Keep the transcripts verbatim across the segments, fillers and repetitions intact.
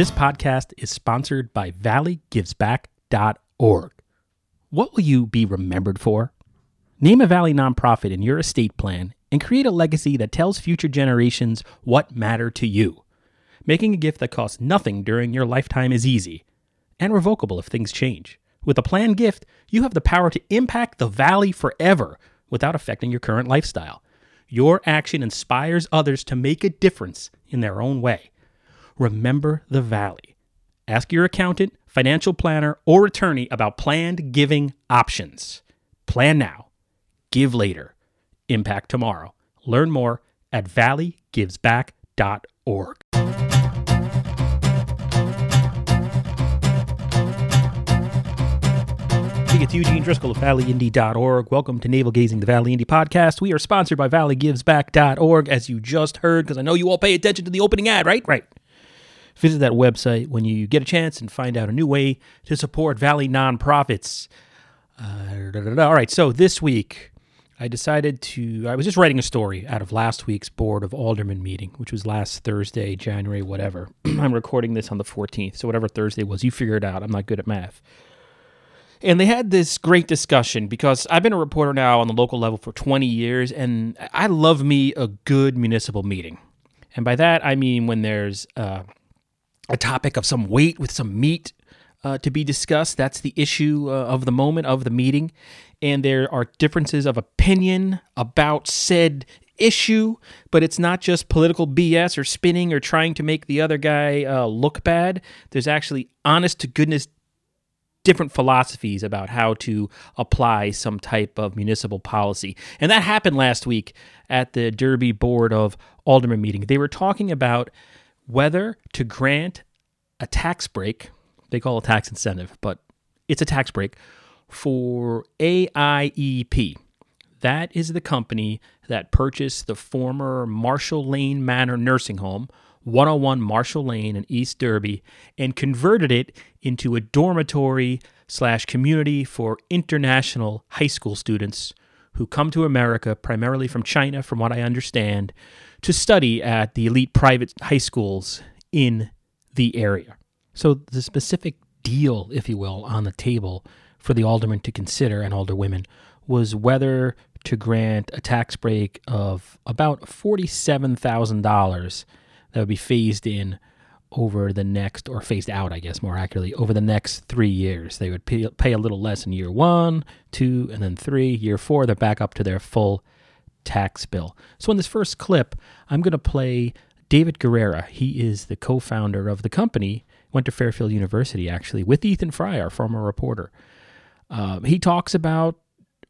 This podcast is sponsored by valley gives back dot org. What will you be remembered for? Name a Valley nonprofit in your estate plan and create a legacy that tells future generations what matter to you. Making a gift that costs nothing during your lifetime is easy and revocable if things change. With a planned gift, you have the power to impact the Valley forever without affecting your current lifestyle. Your action inspires others to make a difference in their own way. Remember the Valley. Ask your accountant, financial planner, or attorney about planned giving options. Plan now. Give later. Impact tomorrow. Learn more at valley gives back dot org. It's Eugene Driscoll of valley indy dot org. Welcome to Navel Gazing, the Valley Indy podcast. We are sponsored by valley gives back dot org, as you just heard, because I know you all pay attention to the opening ad, right? Right. Visit that website when you get a chance and find out a new way to support Valley nonprofits. Uh, da, da, da. All right, so this week I decided to, I was just writing a story out of last week's Board of Aldermen meeting, which was last Thursday, January, whatever. I'm recording this on the fourteenth, so whatever Thursday was, you figure it out. I'm not good at math. And they had this great discussion because I've been a reporter now on the local level for twenty years, and I love me a good municipal meeting. And by that, I mean when there's uh, a topic of some weight with some meat uh, to be discussed. That's the issue uh, of the moment of the meeting. And there are differences of opinion about said issue, but it's not just political B S or spinning or trying to make the other guy uh, look bad. There's actually honest-to-goodness different philosophies about how to apply some type of municipal policy. And that happened last week at the Derby Board of Aldermen meeting. They were talking about whether to grant a tax break, they call it a tax incentive, but it's a tax break, for A I E P. That is the company that purchased the former Marshall Lane Manor Nursing Home, one oh one Marshall Lane in East Derby, and converted it into a dormitory slash community for international high school students who come to America, primarily from China, from what I understand, to study at the elite private high schools in the area. So the specific deal, if you will, on the table for the aldermen to consider and alderwomen was whether to grant a tax break of about forty-seven thousand dollars that would be phased in over the next, or phased out, I guess, more accurately, over the next three years. They would pay, pay a little less in year one, two, and then three. Year four, they're back up to their full tax bill. So in this first clip, I'm going to play David Guerrera. He is the co-founder of the company, went to Fairfield University, actually, with Ethan Fryer, our former reporter. Um, he talks about,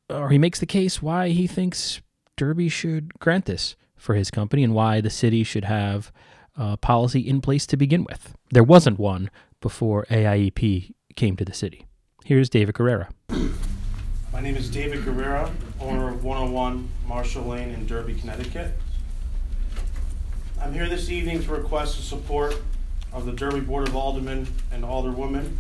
or he makes the case why he thinks Derby should grant this for his company and why the city should have a policy in place to begin with. There wasn't one before A I E P came to the city. Here's David Guerrera. My name is David Guerrera, owner of one oh one Marshall Lane in Derby, Connecticut. I'm here this evening to request the support of the Derby Board of Aldermen and Alderwomen.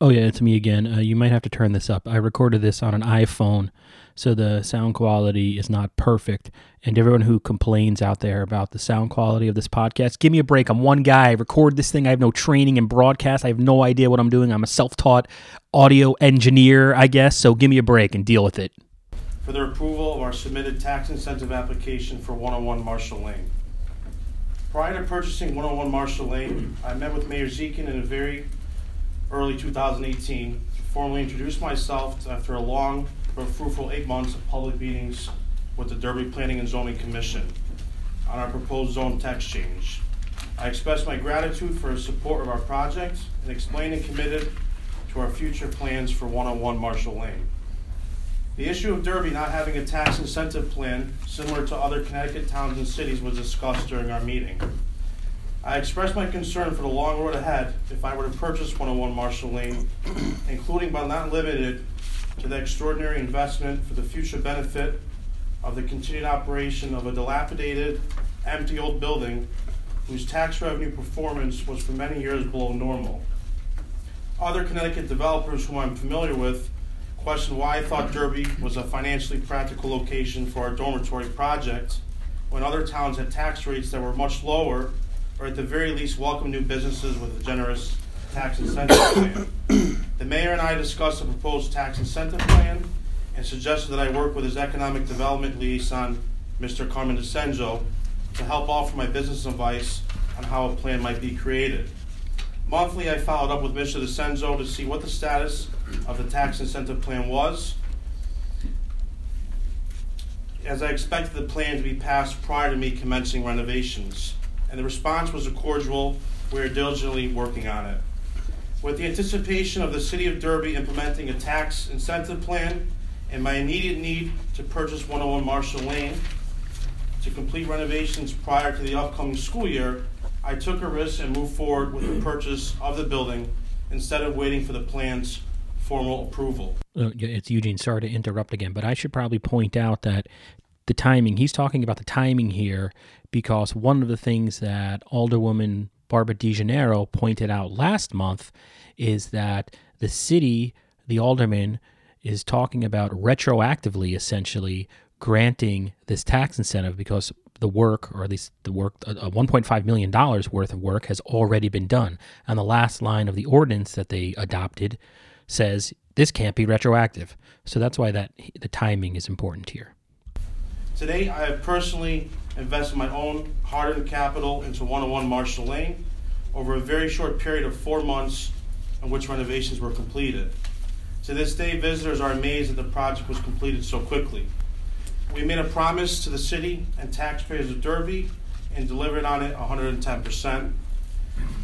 Oh yeah, it's me again. Uh, you might have to turn this up. I recorded this on an iPhone, so the sound quality is not perfect. And everyone who complains out there about the sound quality of this podcast, give me a break. I'm one guy. I record this thing. I have no training in broadcast. I have no idea what I'm doing. I'm a self-taught audio engineer, I guess. So give me a break and deal with it. For their approval of our submitted tax incentive application for one oh one Marshall Lane. Prior to purchasing one oh one Marshall Lane, I met with Mayor Zekin in a very early two thousand eighteen to formally introduce myself after a long but fruitful eight months of public meetings with the Derby Planning and Zoning Commission on our proposed zone tax change. I expressed my gratitude for the support of our project and explained and committed to our future plans for one oh one Marshall Lane. The issue of Derby not having a tax incentive plan similar to other Connecticut towns and cities was discussed during our meeting. I expressed my concern for the long road ahead if I were to purchase one oh one Marshall Lane, including but not limited to the extraordinary investment for the future benefit of the continued operation of a dilapidated, empty old building whose tax revenue performance was for many years below normal. Other Connecticut developers whom I'm familiar with questioned why I thought Derby was a financially practical location for our dormitory project when other towns had tax rates that were much lower or at the very least welcome new businesses with a generous tax incentive plan. The mayor and I discussed the proposed tax incentive plan and suggested that I work with his economic development liaison, Mister Carmen DeCenzo, to help offer my business advice on how a plan might be created. Monthly, I followed up with Mister DeCenzo to see what the status of the tax incentive plan was. As I expected the plan to be passed prior to me commencing renovations, and the response was a cordial, we are diligently working on it. With the anticipation of the City of Derby implementing a tax incentive plan and my immediate need to purchase one oh one Marshall Lane to complete renovations prior to the upcoming school year, I took a risk and moved forward with the purchase of the building instead of waiting for the plan's formal approval. Uh, it's Eugene, sorry to interrupt again, but I should probably point out that the timing, he's talking about the timing here because one of the things that Alderwoman Barbara DeGennaro pointed out last month is that the city, the alderman, is talking about retroactively, essentially, granting this tax incentive because the work, or at least the work, uh, one point five million dollars worth of work has already been done. And the last line of the ordinance that they adopted says this can't be retroactive. So that's why that the timing is important here. Today, I have personally invested my own hard-earned capital into one oh one Marshall Lane over a very short period of four months in which renovations were completed. To this day, visitors are amazed that the project was completed so quickly. We made a promise to the city and taxpayers of Derby and delivered on it one hundred ten percent.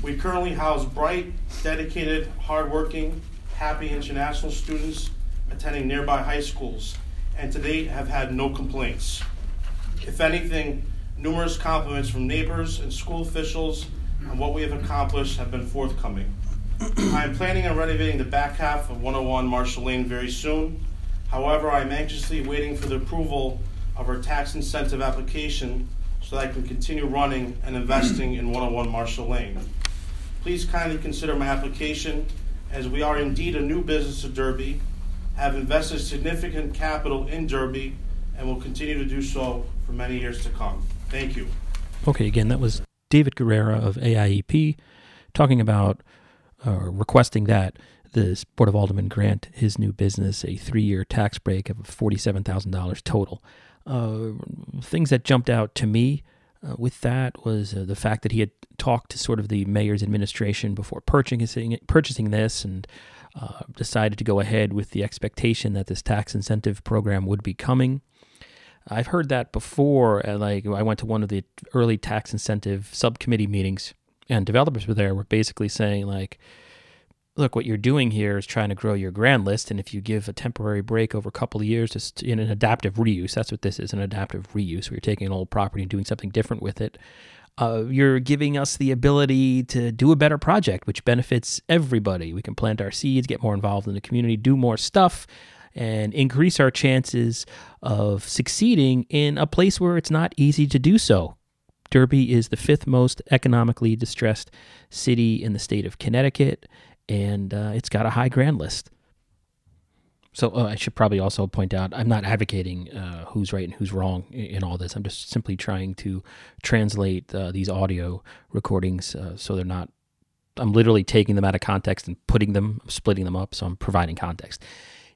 We currently house bright, dedicated, hardworking, happy international students attending nearby high schools and to date have had no complaints. If anything, numerous compliments from neighbors and school officials on what we have accomplished have been forthcoming. I am planning on renovating the back half of one oh one Marshall Lane very soon. However, I am anxiously waiting for the approval of our tax incentive application so that I can continue running and investing in one oh one Marshall Lane. Please kindly consider my application, as we are indeed a new business to Derby, have invested significant capital in Derby, and will continue to do so for many years to come. Thank you. Okay, again, that was David Guerrera of A I E P talking about uh, requesting that the Board of Aldermen grant his new business a three-year tax break of forty-seven thousand dollars total. Uh, things that jumped out to me uh, with that was uh, the fact that he had talked to sort of the mayor's administration before purchasing purchasing this and uh, decided to go ahead with the expectation that this tax incentive program would be coming. I've heard that before. Uh, like I went to one of the early tax incentive subcommittee meetings, and developers were there were basically saying, like, look, what you're doing here is trying to grow your grand list, and if you give a temporary break over a couple of years just in an adaptive reuse, that's what this is, an adaptive reuse, where you're taking an old property and doing something different with it, uh, you're giving us the ability to do a better project, which benefits everybody. We can plant our seeds, get more involved in the community, do more stuff, and increase our chances of succeeding in a place where it's not easy to do so. Derby is the fifth most economically distressed city in the state of Connecticut, and uh, it's got a high grand list. So uh, I should probably also point out, I'm not advocating uh, who's right and who's wrong in, in all this. I'm just simply trying to translate uh, these audio recordings uh, so they're not, I'm literally taking them out of context and putting them, splitting them up, so I'm providing context.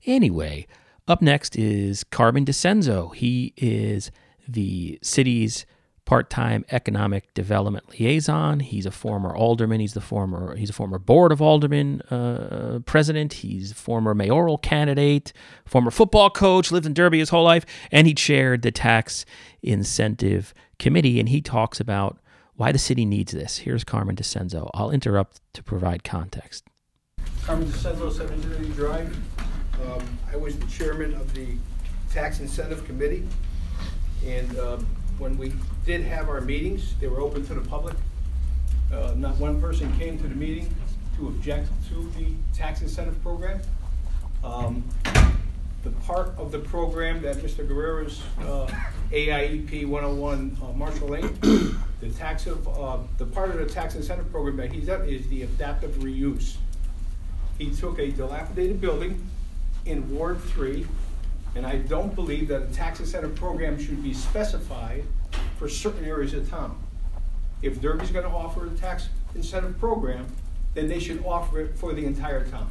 Anyway, up next is Carmen DeCenzo. He is the city's part-time economic development liaison. He's a former alderman. He's the former. He's a former board of aldermen uh, president. He's a former mayoral candidate, former football coach, lived in Derby his whole life, and he chaired the tax incentive committee. And he talks about why the city needs this. Here's Carmen DeCenzo. I'll interrupt to provide context. Carmen DeCenzo, seven thirty Drive. Um, I was the chairman of the tax incentive committee, and um, when we did have our meetings, they were open to the public. Uh, not one person came to the meeting to object to the tax incentive program. Um, the part of the program that Mister Guerrera's uh, A I E P one oh one uh, Marshall Lane, the tax of uh, the part of the tax incentive program that he's at is the adaptive reuse. He took a dilapidated building in Ward three, and I don't believe that a tax incentive program should be specified for certain areas of town. If Derby's going to offer a tax incentive program, then they should offer it for the entire town.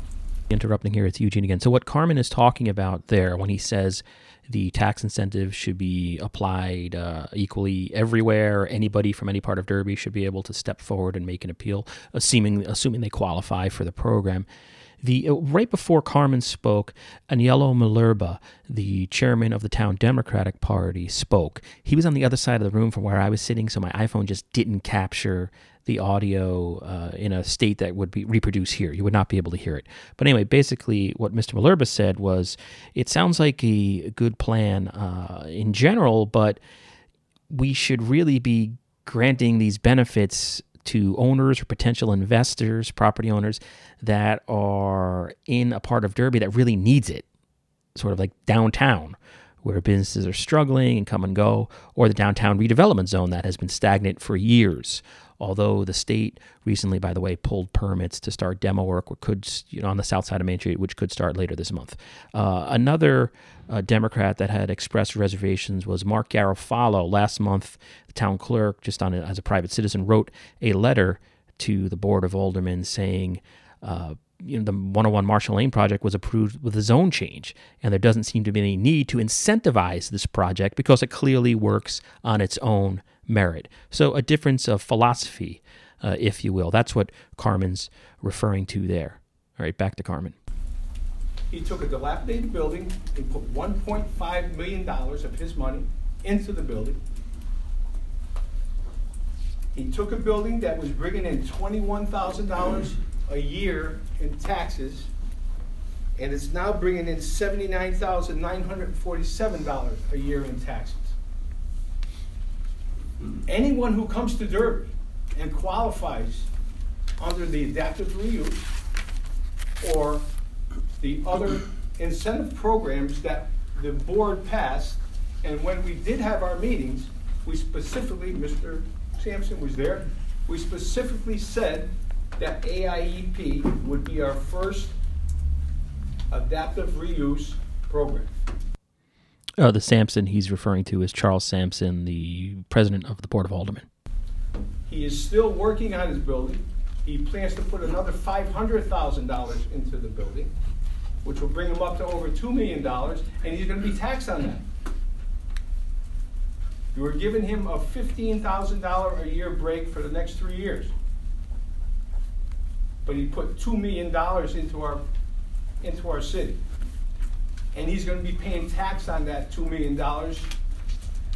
Interrupting here, it's Eugene again. So what Carmen is talking about there when he says the tax incentive should be applied uh, equally everywhere, anybody from any part of Derby should be able to step forward and make an appeal, assuming, assuming they qualify for the program. The, right before Carmen spoke, Aniello Malerba, the chairman of the town Democratic Party, spoke. He was on the other side of the room from where I was sitting, so my iPhone just didn't capture the audio uh, in a state that would be reproduced here. You would not be able to hear it. But anyway, basically what Mister Malerba said was, it sounds like a good plan uh, in general, but we should really be granting these benefits to owners or potential investors, property owners that are in a part of Derby that really needs it, sort of like downtown where businesses are struggling and come and go, or the downtown redevelopment zone that has been stagnant for years. Although the state recently, by the way, pulled permits to start demo work, which could, you know, on the south side of Main Street, which could start later this month. Uh, another uh, Democrat that had expressed reservations was Mark Garofalo. Last month, the town clerk, just on a, as a private citizen, wrote a letter to the Board of Aldermen saying, uh, you know, the one oh one Marshall Lane project was approved with a zone change, and there doesn't seem to be any need to incentivize this project because it clearly works on its own merit. So a difference of philosophy, uh, if you will. That's what Carmen's referring to there. All right, back to Carmen. He took a dilapidated building and put one point five million dollars of his money into the building. He took a building that was bringing in twenty-one thousand dollars a year in taxes, and it's now bringing in seventy-nine thousand nine hundred forty-seven dollars a year in taxes. Anyone who comes to Derby and qualifies under the adaptive reuse or the other incentive programs that the board passed, and when we did have our meetings, we specifically, Mister Sampson was there, we specifically said that A I E P would be our first adaptive reuse program. Uh, the Sampson he's referring to is Charles Sampson, the president of the Board of Aldermen. He is still working on his building. He plans to put another five hundred thousand dollars into the building, which will bring him up to over two million dollars, and he's going to be taxed on that. You are giving him a fifteen thousand dollars a year break for the next three years. But he put two million dollars into our, into our city. And he's going to be paying tax on that two million dollars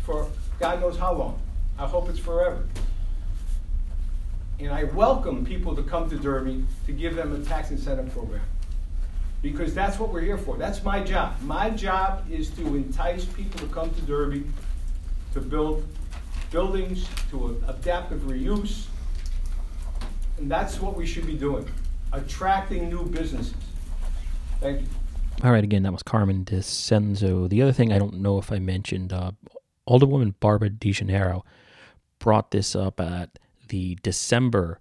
for God knows how long. I hope it's forever. And I welcome people to come to Derby to give them a tax incentive program, because that's what we're here for. That's my job. My job is to entice people to come to Derby to build buildings, to adaptive reuse. And that's what we should be doing, attracting new businesses. Thank you. All right, again, that was Carmen DeCenzo. The other thing I don't know if I mentioned, uh, Alderwoman Barbara DeGennaro brought this up at the December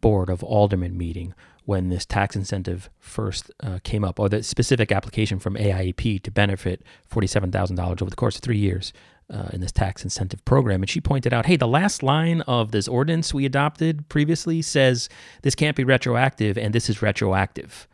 Board of Aldermen meeting when this tax incentive first uh, came up, or the specific application from A I E P to benefit forty-seven thousand dollars over the course of three years uh, in this tax incentive program. And she pointed out, hey, the last line of this ordinance we adopted previously says this can't be retroactive, and this is retroactive.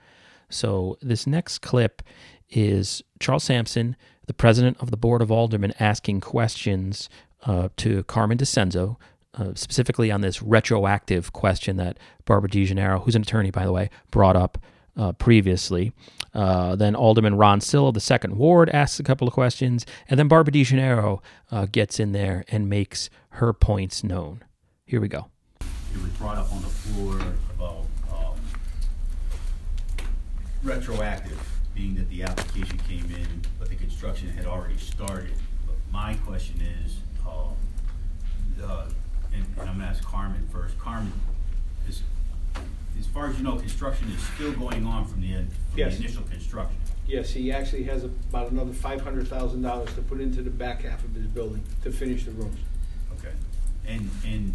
So this next clip is Charles Sampson, the president of the Board of Aldermen, asking questions uh, to Carmen DeCenzo, uh, specifically on this retroactive question that Barbara DeGennaro, who's an attorney, by the way, brought up uh, previously. Uh, then Alderman Ron Silla of the Second Ward asks a couple of questions, and then Barbara DeGennaro uh, gets in there and makes her points known. Here we go. It was brought up on the floor about retroactive, being that the application came in, but the construction had already started. But my question is, um, uh, and, and I'm going to ask Carmen first. Carmen, is, as far as you know, construction is still going on from the, end, from yes. the initial construction. Yes, he actually has about another five hundred thousand dollars to put into the back half of his building to finish the rooms. Okay. And and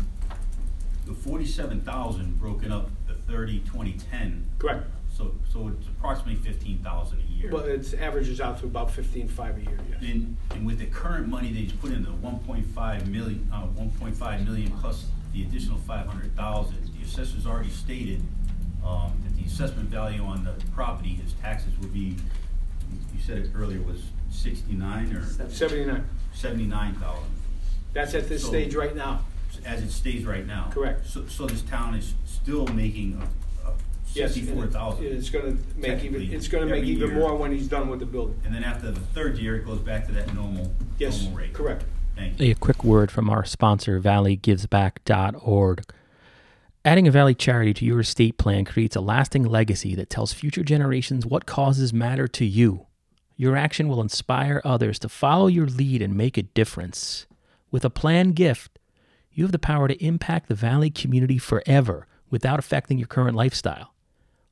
the forty-seven thousand dollars broken up, the thirty, twenty, ten. Correct. So, so it's approximately fifteen thousand a year. Well, it averages out to about fifteen five a year. Yes. And, and with the current money that he's put in, the one point five million, uh, one point five million plus the additional five hundred thousand dollars, the assessor's already stated um, that the assessment value on the property, his taxes would be, you said it earlier, was sixty-nine or? seventy-nine. seventy-nine thousand dollars. That's at this so, stage right now. As it stays right now. Correct. So, so this town is still making a, a sixty-four thousand dollars. Yes, it's going to make even it's going to make even year. more when he's done with the building. And then after the third year, it goes back to that normal, yes, normal rate. Yes, correct. Thank you. A quick word from our sponsor, valley gives back dot org. Adding a Valley charity to your estate plan creates a lasting legacy that tells future generations what causes matter to you. Your action will inspire others to follow your lead and make a difference. With a planned gift, you have the power to impact the Valley community forever without affecting your current lifestyle.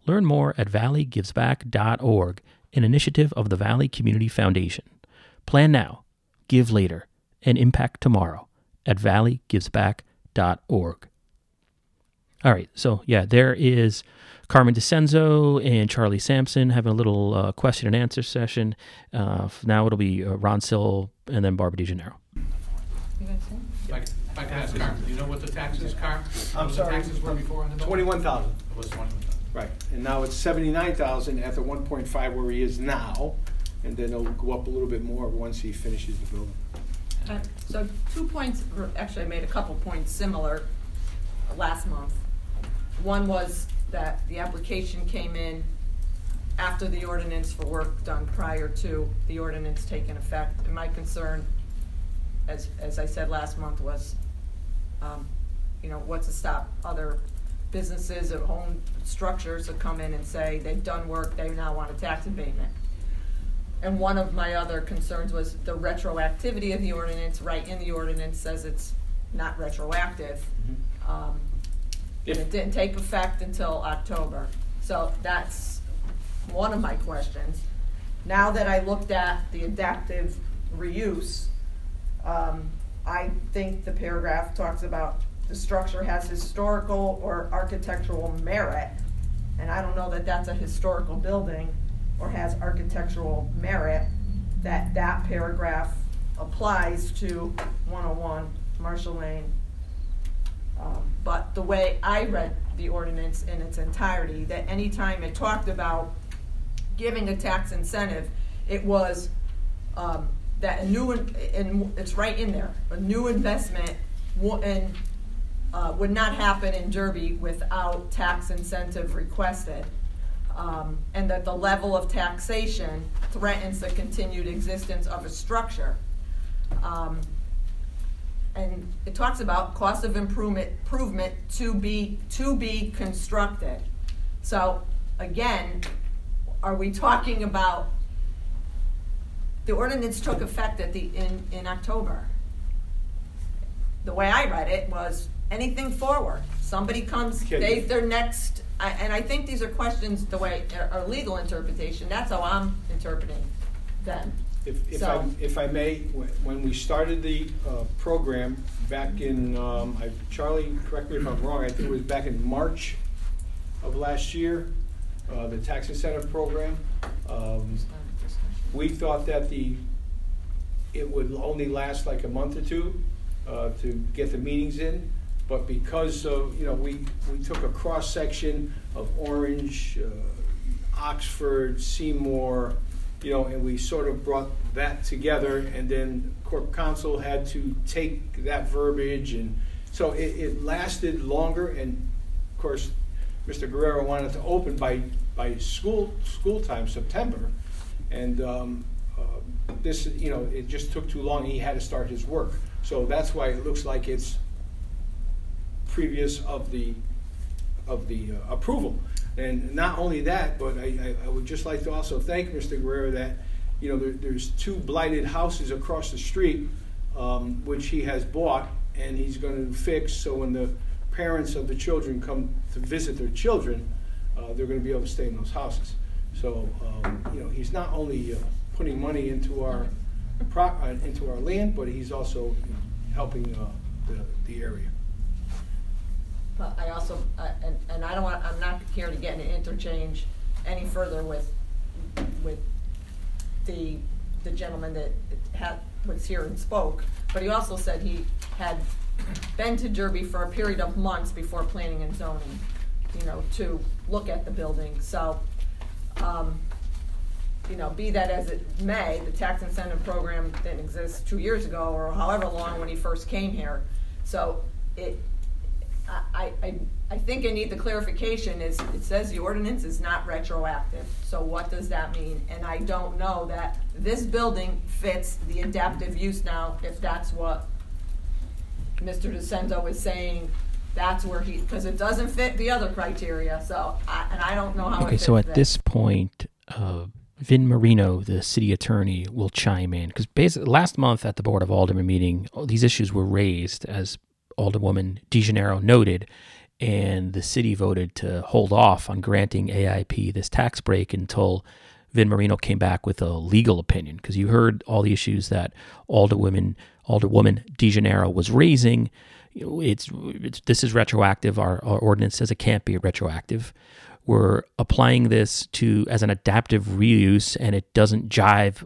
Learn more at valley gives back dot org, an initiative of the Valley Community Foundation. Plan now, give later, and impact tomorrow at valley gives back dot org. All right, so yeah, there is Carmen DeCenzo and Charlie Sampson having a little uh, question and answer session. Uh, now it'll be uh, Ron Silla and then Barbara DeGennaro. You guys see? If I, if I can ask Carmen, do you know what the taxes, Carmen? I'm sorry. The taxes were before on the bill? twenty-one thousand dollars. It was twenty-one thousand dollars. Right, and now it's seventy-nine thousand dollars at the one point five where he is now, and then it'll go up a little bit more once he finishes the building. Uh, so two points, or actually I made a couple points similar last month. One was that the application came in after the ordinance for work done prior to the ordinance taking effect. And my concern, as as I said last month, was, um, you know, what to stop other businesses or home structures to come in and say they've done work, they now want a tax abatement. And one of my other concerns was the retroactivity of the ordinance. Right in the ordinance says it's not retroactive. Mm-hmm. Um, And it didn't take effect until October. So that's one of my questions. Now that I looked at the adaptive reuse, um, I think the paragraph talks about the structure has historical or architectural merit. And I don't know that that's a historical building or has architectural merit, that that paragraph applies to one oh one Marshall Lane. Um, but the way I read the ordinance in its entirety, that any time it talked about giving a tax incentive, it was um, that a new, in, in, it's right in there, a new investment w- in, uh, would not happen in Derby without tax incentive requested, um, and that the level of taxation threatens the continued existence of a structure. Um, And it talks about cost of improvement, improvement to be to be constructed. So again, are we talking about the ordinance took effect at the in, in October? The way I read it was anything forward. Somebody comes, okay. they their next, I, and I think these are questions the way our legal interpretation. That's how I'm interpreting them. If, if, so, I, if I may, when we started the uh, program back in, um, I, Charlie, correct me if I'm wrong, I think it was back in March of last year, uh, the tax incentive program, um, we thought that the it would only last like a month or two uh, to get the meetings in, but because of, you know, we, we took a cross-section of Orange, uh, Oxford, Seymour, you know, and we sort of brought that together, and then Corp Counsel had to take that verbiage, and so it, it lasted longer. And of course, Mister Guerrera wanted to open by by school school time, September, and um, uh, this, you know, it just took too long. He had to start his work, so that's why it looks like it's previous of the of the uh, approval. And not only that, but I, I would just like to also thank Mister Guerrera that, you know, there, there's two blighted houses across the street, um, which he has bought and he's going to fix. So when the parents of the children come to visit their children, uh, they're going to be able to stay in those houses. So um, you know, he's not only uh, putting money into our pro- uh, into our land, but he's also, you know, helping uh, the, the area. But I also, uh, and, and I don't want, I'm not here to get into interchange any further with with the the gentleman that had, was here and spoke, but he also said he had been to Derby for a period of months before planning and zoning, you know, to look at the building. So, um, you know, be that as it may, the tax incentive program didn't exist two years ago or however long when he first came here. So it, I, I, I think I need the clarification is, it says the ordinance is not retroactive. So what does that mean? And I don't know that this building fits the adaptive use now, if that's what Mister DeCenzo is saying, that's where he, because it doesn't fit the other criteria. So, I, and I don't know how. Okay, it so at that. This point, uh, Vin Marino, the city attorney, will chime in because basically last month at the Board of Aldermen meeting, all these issues were raised, as Alderwoman DeGennaro noted, and the city voted to hold off on granting A I P this tax break until Vin Marino came back with a legal opinion, because you heard all the issues that Alderwoman Alderwoman DeGennaro was raising. It's, it's this is retroactive. Our, our ordinance says it can't be retroactive. We're applying this to as an adaptive reuse, and it doesn't jive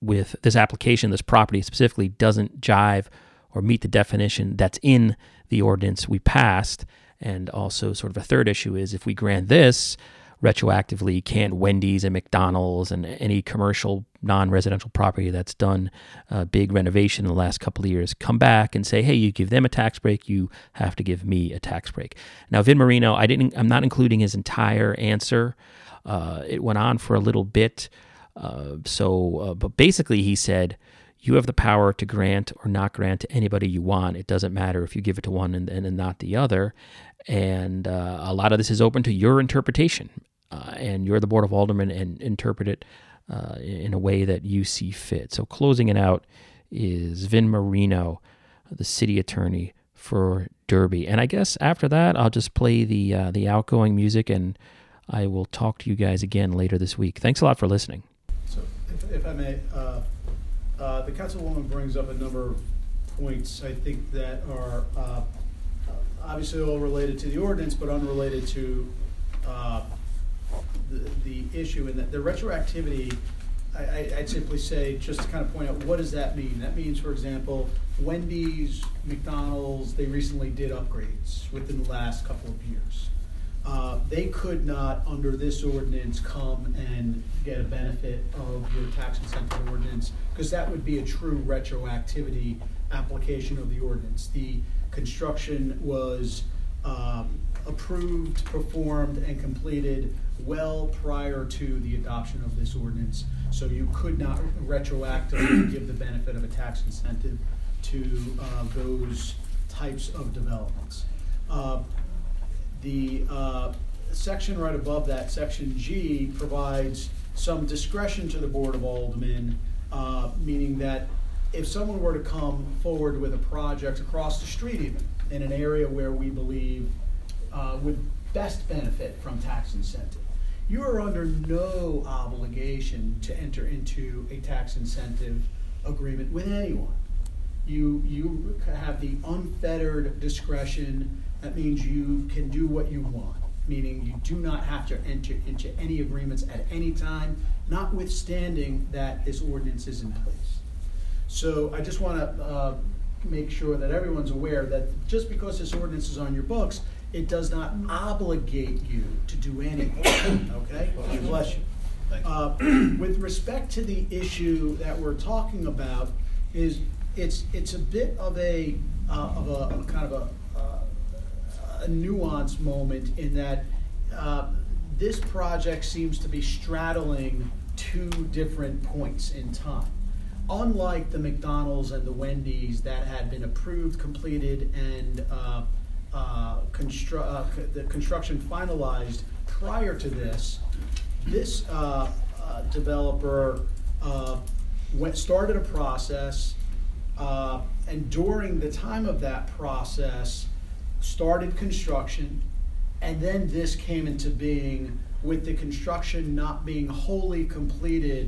with this application. This property specifically doesn't jive or meet the definition that's in the ordinance we passed. And also, sort of a third issue is if we grant this retroactively, can't Wendy's and McDonald's and any commercial non-residential property that's done a big renovation in the last couple of years come back and say, hey, you give them a tax break, you have to give me a tax break. Now, Vin Marino, I didn't, I'm not including his entire answer. Uh, it went on for a little bit. Uh, so, uh, but basically he said, you have the power to grant or not grant to anybody you want. It doesn't matter if you give it to one and and not the other. And uh, a lot of this is open to your interpretation. Uh, and you're the Board of Aldermen and interpret it uh, in a way that you see fit. So closing it out is Vin Marino, the city attorney for Derby. And I guess after that, I'll just play the uh, the outgoing music, and I will talk to you guys again later this week. Thanks a lot for listening. So if, if I may, uh, uh, the Councilwoman brings up a number of points, I think, that are uh, obviously all related to the ordinance, but unrelated to uh, The, the issue, and that the retroactivity, I, I, I'd simply say, just to kind of point out, what does that mean? That means, for example, Wendy's, McDonald's, they recently did upgrades within the last couple of years. Uh, they could not, under this ordinance, come and get a benefit of your tax incentive ordinance, because that would be a true retroactivity application of the ordinance. The construction was um, approved, performed, and completed well prior to the adoption of this ordinance. So you could not retroactively give the benefit of a tax incentive to uh, those types of developments. Uh, the uh, section right above that, section G, provides some discretion to the Board of Aldermen, uh, meaning that if someone were to come forward with a project across the street even, in an area where we believe uh, would best benefit from tax incentive, you are under no obligation to enter into a tax incentive agreement with anyone. You you have the unfettered discretion. That means you can do what you want, meaning you do not have to enter into any agreements at any time, notwithstanding that this ordinance is in place. So I just want to uh, make sure that everyone's aware that just because this ordinance is on your books, it does not obligate you to do anything, okay? God bless you. Uh, with respect to the issue that we're talking about, is it's it's a bit of a uh, of a of kind of a, uh, a nuanced moment in that uh, this project seems to be straddling two different points in time. Unlike the McDonald's and the Wendy's that had been approved, completed, and uh, Uh, constru- uh, the construction finalized prior to this, this uh, uh, developer uh, went, started a process, uh, and during the time of that process, started construction, and then this came into being, with the construction not being wholly completed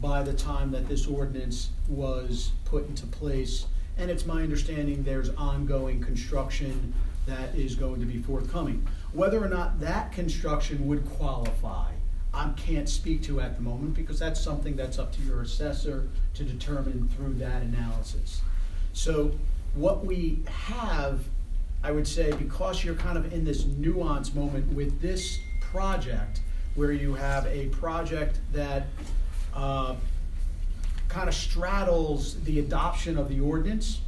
by the time that this ordinance was put into place. And it's my understanding there's ongoing construction that is going to be forthcoming. Whether or not that construction would qualify, I can't speak to at the moment, because that's something that's up to your assessor to determine through that analysis. So what we have, I would say, because you're kind of in this nuance moment with this project, where you have a project that uh, kind of straddles the adoption of the ordinance,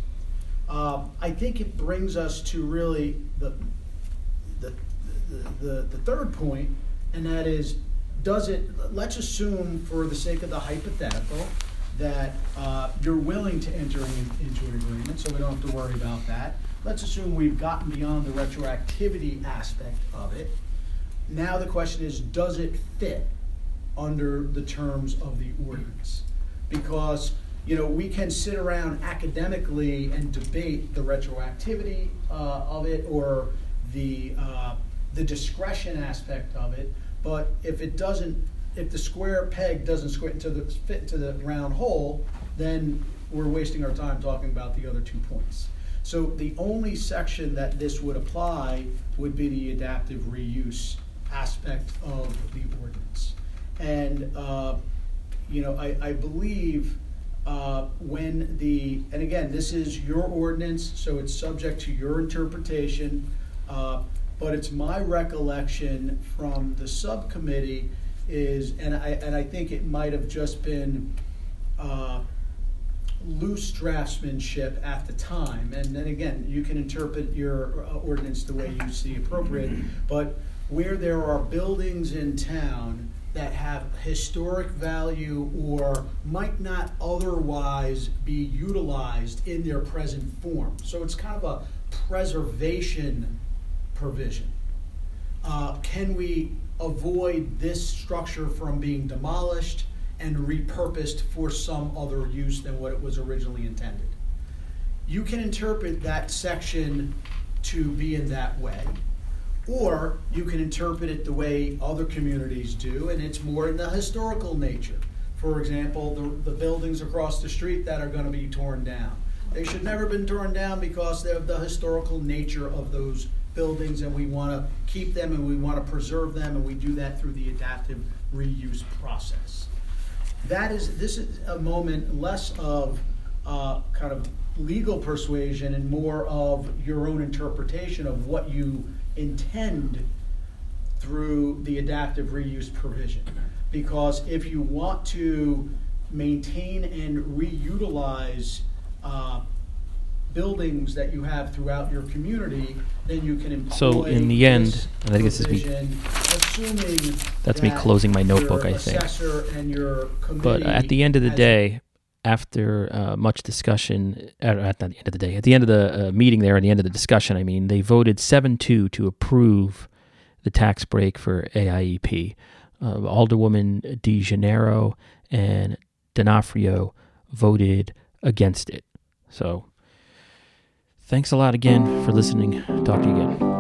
uh, I think it brings us to really the the, the the the third point, and that is, does it? Let's assume, for the sake of the hypothetical, that uh, you're willing to enter in, into an agreement, so we don't have to worry about that. Let's assume we've gotten beyond the retroactivity aspect of it. Now the question is, does it fit under the terms of the ordinance? Because, you know, we can sit around academically and debate the retroactivity uh, of it or the uh, the discretion aspect of it, but if it doesn't, if the square peg doesn't square into the, fit into the round hole, then we're wasting our time talking about the other two points. So the only section that this would apply would be the adaptive reuse aspect of the ordinance. And, uh, you know, I, I believe uh, when the, and again, this is your ordinance, so it's subject to your interpretation, uh, but it's my recollection from the subcommittee is, and I, and I think it might have just been uh, loose draftsmanship at the time. And then again, you can interpret your ordinance the way you see appropriate, but where there are buildings in town that have historic value or might not otherwise be utilized in their present form. So it's kind of a preservation provision. Uh, can we avoid this structure from being demolished and repurposed for some other use than what it was originally intended? You can interpret that section to be in that way, or you can interpret it the way other communities do, and it's more in the historical nature. For example, the, the buildings across the street that are going to be torn down. They should never have been torn down because of the historical nature of those buildings, and we want to keep them and we want to preserve them, and we do that through the adaptive reuse process. That is, this is a moment less of uh, kind of legal persuasion and more of your own interpretation of what you intend through the adaptive reuse provision. Because if you want to maintain and reutilize uh, buildings that you have throughout your community, then you can employ. So in the end, and I think this is me. That's that me closing my notebook, I think. But at the end of the day, after uh, much discussion, uh, at the end of the day, at the end of the uh, meeting there, at the end of the discussion, I mean, they voted seven two to approve the tax break for A I E P. Uh, Alderwoman DeGennaro and D'Onofrio voted against it. So thanks a lot again for listening. Talk to you again.